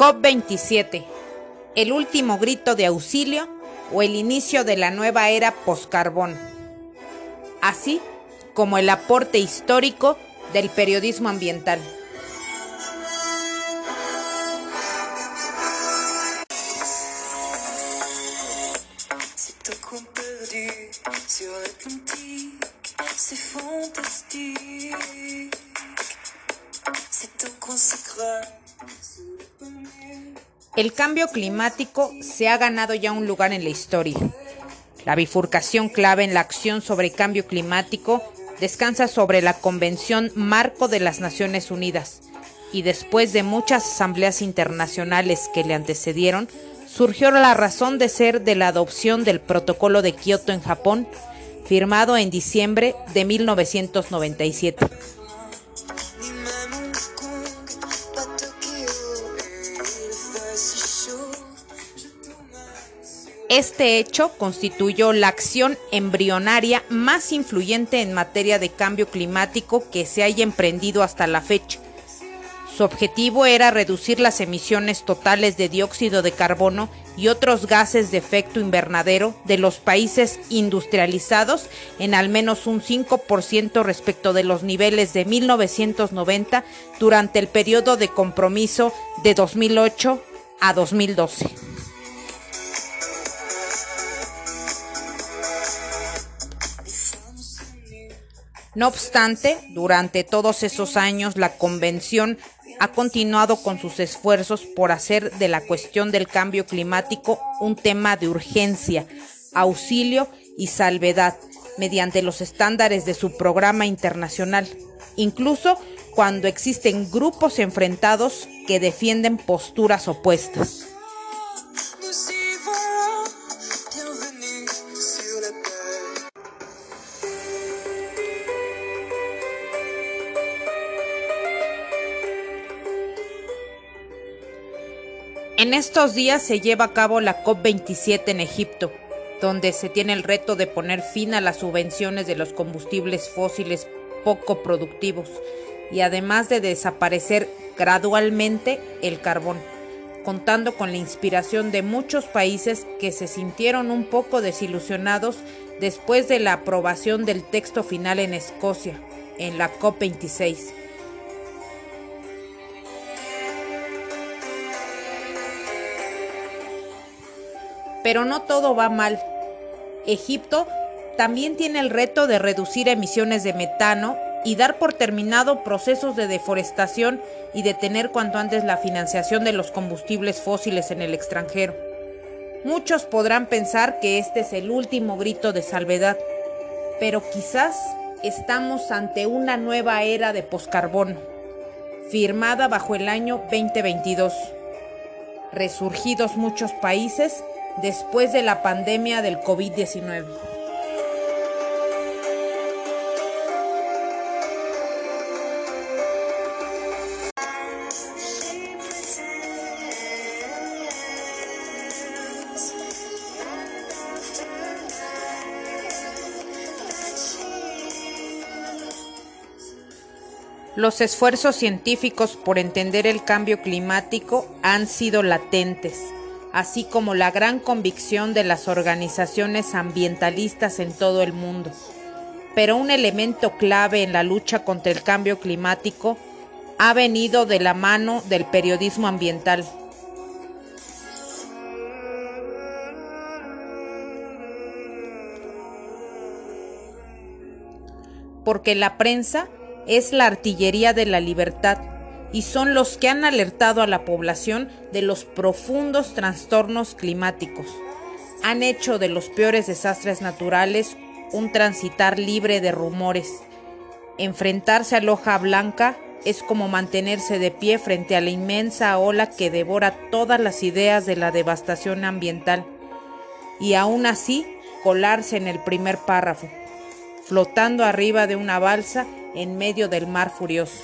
COP27, el último grito de auxilio o el inicio de la nueva era poscarbón, así como el aporte histórico del periodismo ambiental. El cambio climático se ha ganado ya un lugar en la historia. La bifurcación clave en la acción sobre cambio climático descansa sobre la Convención Marco de las Naciones Unidas, y después de muchas asambleas internacionales que le antecedieron, surgió la razón de ser de la adopción del Protocolo de Kioto en Japón, firmado en diciembre de 1997. Este hecho constituyó la acción embrionaria más influyente en materia de cambio climático que se haya emprendido hasta la fecha. Su objetivo era reducir las emisiones totales de dióxido de carbono y otros gases de efecto invernadero de los países industrializados en al menos un 5% respecto de los niveles de 1990 durante el periodo de compromiso de 2008 a 2012. No obstante, durante todos esos años la Convención ha continuado con sus esfuerzos por hacer de la cuestión del cambio climático un tema de urgencia, auxilio y salvedad, mediante los estándares de su programa internacional, incluso cuando existen grupos enfrentados que defienden posturas opuestas. En estos días se lleva a cabo la COP27 en Egipto, donde se tiene el reto de poner fin a las subvenciones de los combustibles fósiles poco productivos y además de desaparecer gradualmente el carbón, contando con la inspiración de muchos países que se sintieron un poco desilusionados después de la aprobación del texto final en Escocia, en la COP26. Pero no todo va mal. Egipto también tiene el reto de reducir emisiones de metano y dar por terminado procesos de deforestación y detener cuanto antes la financiación de los combustibles fósiles en el extranjero. Muchos podrán pensar que este es el último grito de salvedad, pero quizás estamos ante una nueva era de poscarbono, firmada bajo el año 2022. Resurgidos muchos países después de la pandemia del COVID-19. Los esfuerzos científicos por entender el cambio climático han sido latentes, así como la gran convicción de las organizaciones ambientalistas en todo el mundo. Pero un elemento clave en la lucha contra el cambio climático ha venido de la mano del periodismo ambiental. Porque la prensa es la artillería de la libertad, y son los que han alertado a la población de los profundos trastornos climáticos. Han hecho de los peores desastres naturales un transitar libre de rumores. Enfrentarse a la hoja blanca es como mantenerse de pie frente a la inmensa ola que devora todas las ideas de la devastación ambiental, y aún así colarse en el primer párrafo, flotando arriba de una balsa en medio del mar furioso.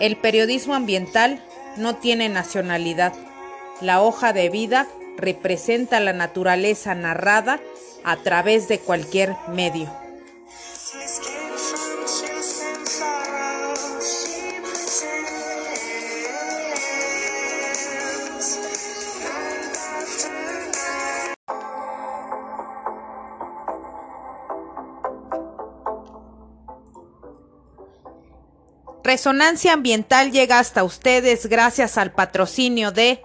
El periodismo ambiental no tiene nacionalidad. La hoja de vida representa la naturaleza narrada a través de cualquier medio. Resonancia Ambiental llega hasta ustedes gracias al patrocinio de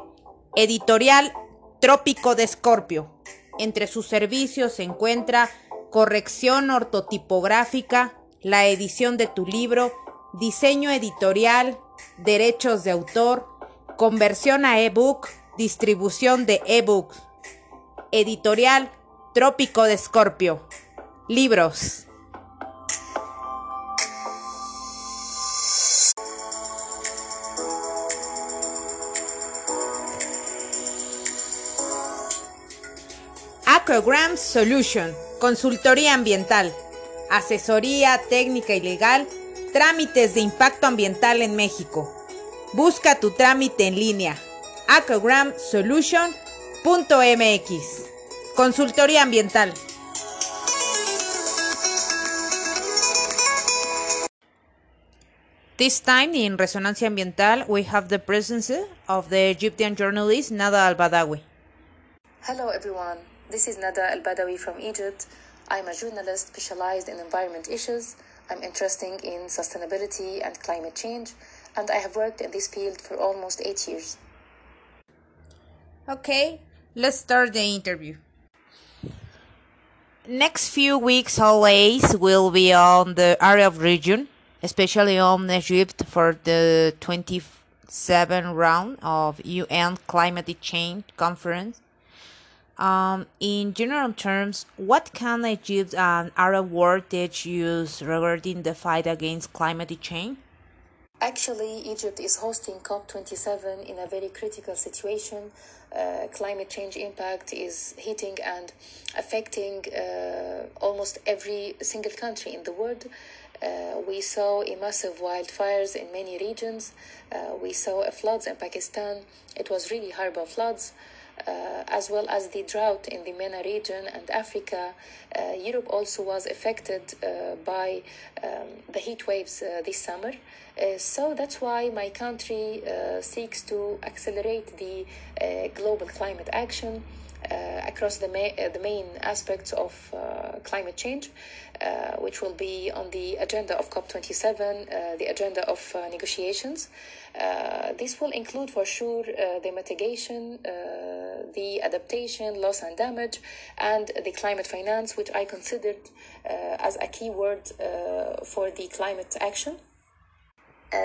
Editorial Trópico de Escorpio. Entre sus servicios se encuentra corrección ortotipográfica, la edición de tu libro, diseño editorial, derechos de autor, conversión a ebook, distribución de ebooks. Editorial Trópico de Escorpio. Libros. Acrogram Solution, consultoría ambiental, asesoría técnica y legal, trámites de impacto ambiental en México. Busca tu trámite en línea, acrogramsolution.mx, consultoría ambiental. This time in Resonancia Ambiental, we have the presence of the Egyptian journalist Nada El Badawi. Hello everyone. This is Nada El Badawi from Egypt. I'm a journalist specialized in environment issues. I'm interested in sustainability and climate change, and I have worked in this field for almost 8 years. Okay, let's start the interview. Next few weeks, all eyes will be on the Arab region, especially on Egypt for the 27th round of UN Climate Change Conference. In general terms, what can Egypt and Arab world use regarding the fight against climate change? Actually, Egypt is hosting COP27 in a very critical situation. Climate change impact is hitting and affecting almost every single country in the world. We saw a massive wildfires in many regions. We saw floods in Pakistan. It was really horrible floods. As well as the drought in the MENA region and Africa. Europe also was affected by the heat waves this summer. So that's why my country seeks to accelerate the global climate action across the main aspects of climate change, which will be on the agenda of COP27, the agenda of negotiations. This will include for sure the mitigation, the adaptation, loss and damage, and the climate finance, which I considered as a key word for the climate action.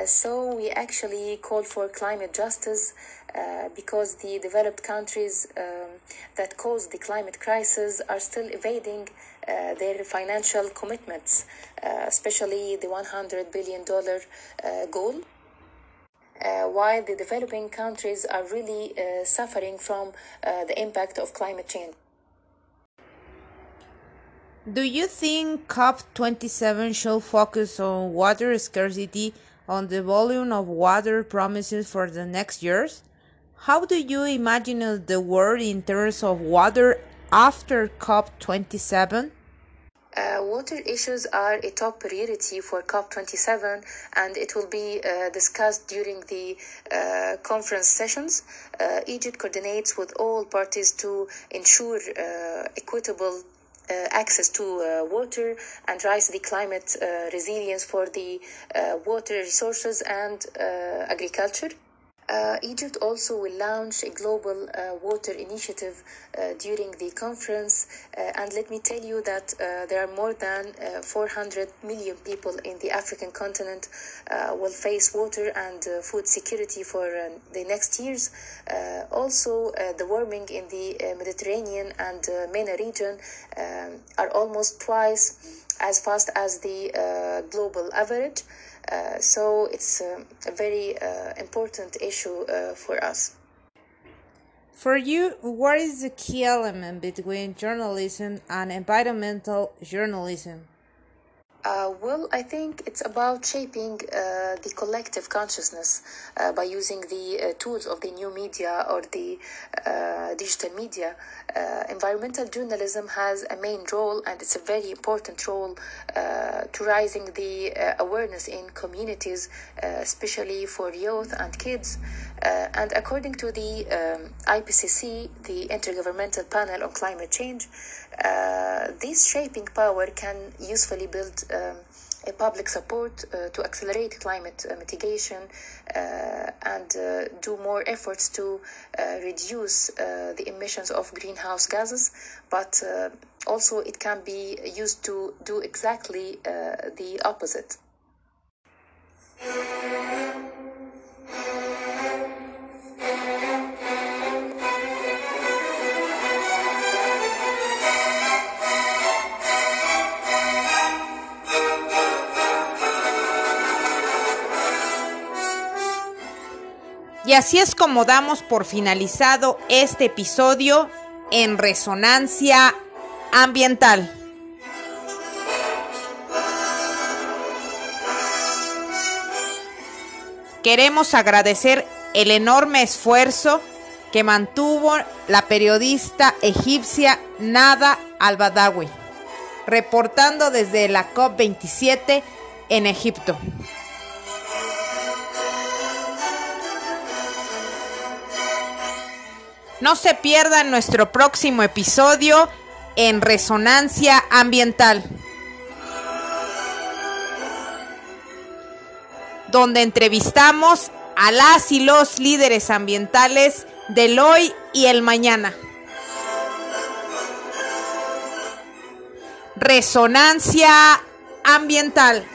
So we actually call for climate justice because the developed countries that caused the climate crisis are still evading their financial commitments, especially the $100 billion goal. While the developing countries are really suffering from the impact of climate change. Do you think COP27 should focus on water scarcity, on the volume of water promises for the next years? How do you imagine the world in terms of water after COP27? Water issues are a top priority for COP27, and it will be discussed during the conference sessions. Egypt coordinates with all parties to ensure equitable access to water and rise the climate resilience for the water resources and agriculture. Egypt also will launch a global water initiative during the conference, and let me tell you that there are more than 400 million people in the African continent will face water and food security for the next years. Also, the warming in the Mediterranean and MENA region are almost twice as fast as the global average. So it's a very important issue for us. For you, what is the key element between journalism and environmental journalism? Well, I think it's about shaping the collective consciousness by using the tools of the new media or the digital media. Environmental journalism has a main role, and it's a very important role to raising the awareness in communities, especially for youth and kids. And according to the IPCC, the Intergovernmental Panel on Climate Change, this shaping power can usefully build a public support to accelerate climate mitigation and do more efforts to reduce the emissions of greenhouse gases, but also it can be used to do exactly the opposite. Y así es como damos por finalizado este episodio en Resonancia Ambiental. Queremos agradecer el enorme esfuerzo que mantuvo la periodista egipcia Nada El Badawi, reportando desde la COP27 en Egipto. No se pierdan nuestro próximo episodio en Resonancia Ambiental, donde entrevistamos a las y los líderes ambientales del hoy y el mañana. Resonancia Ambiental.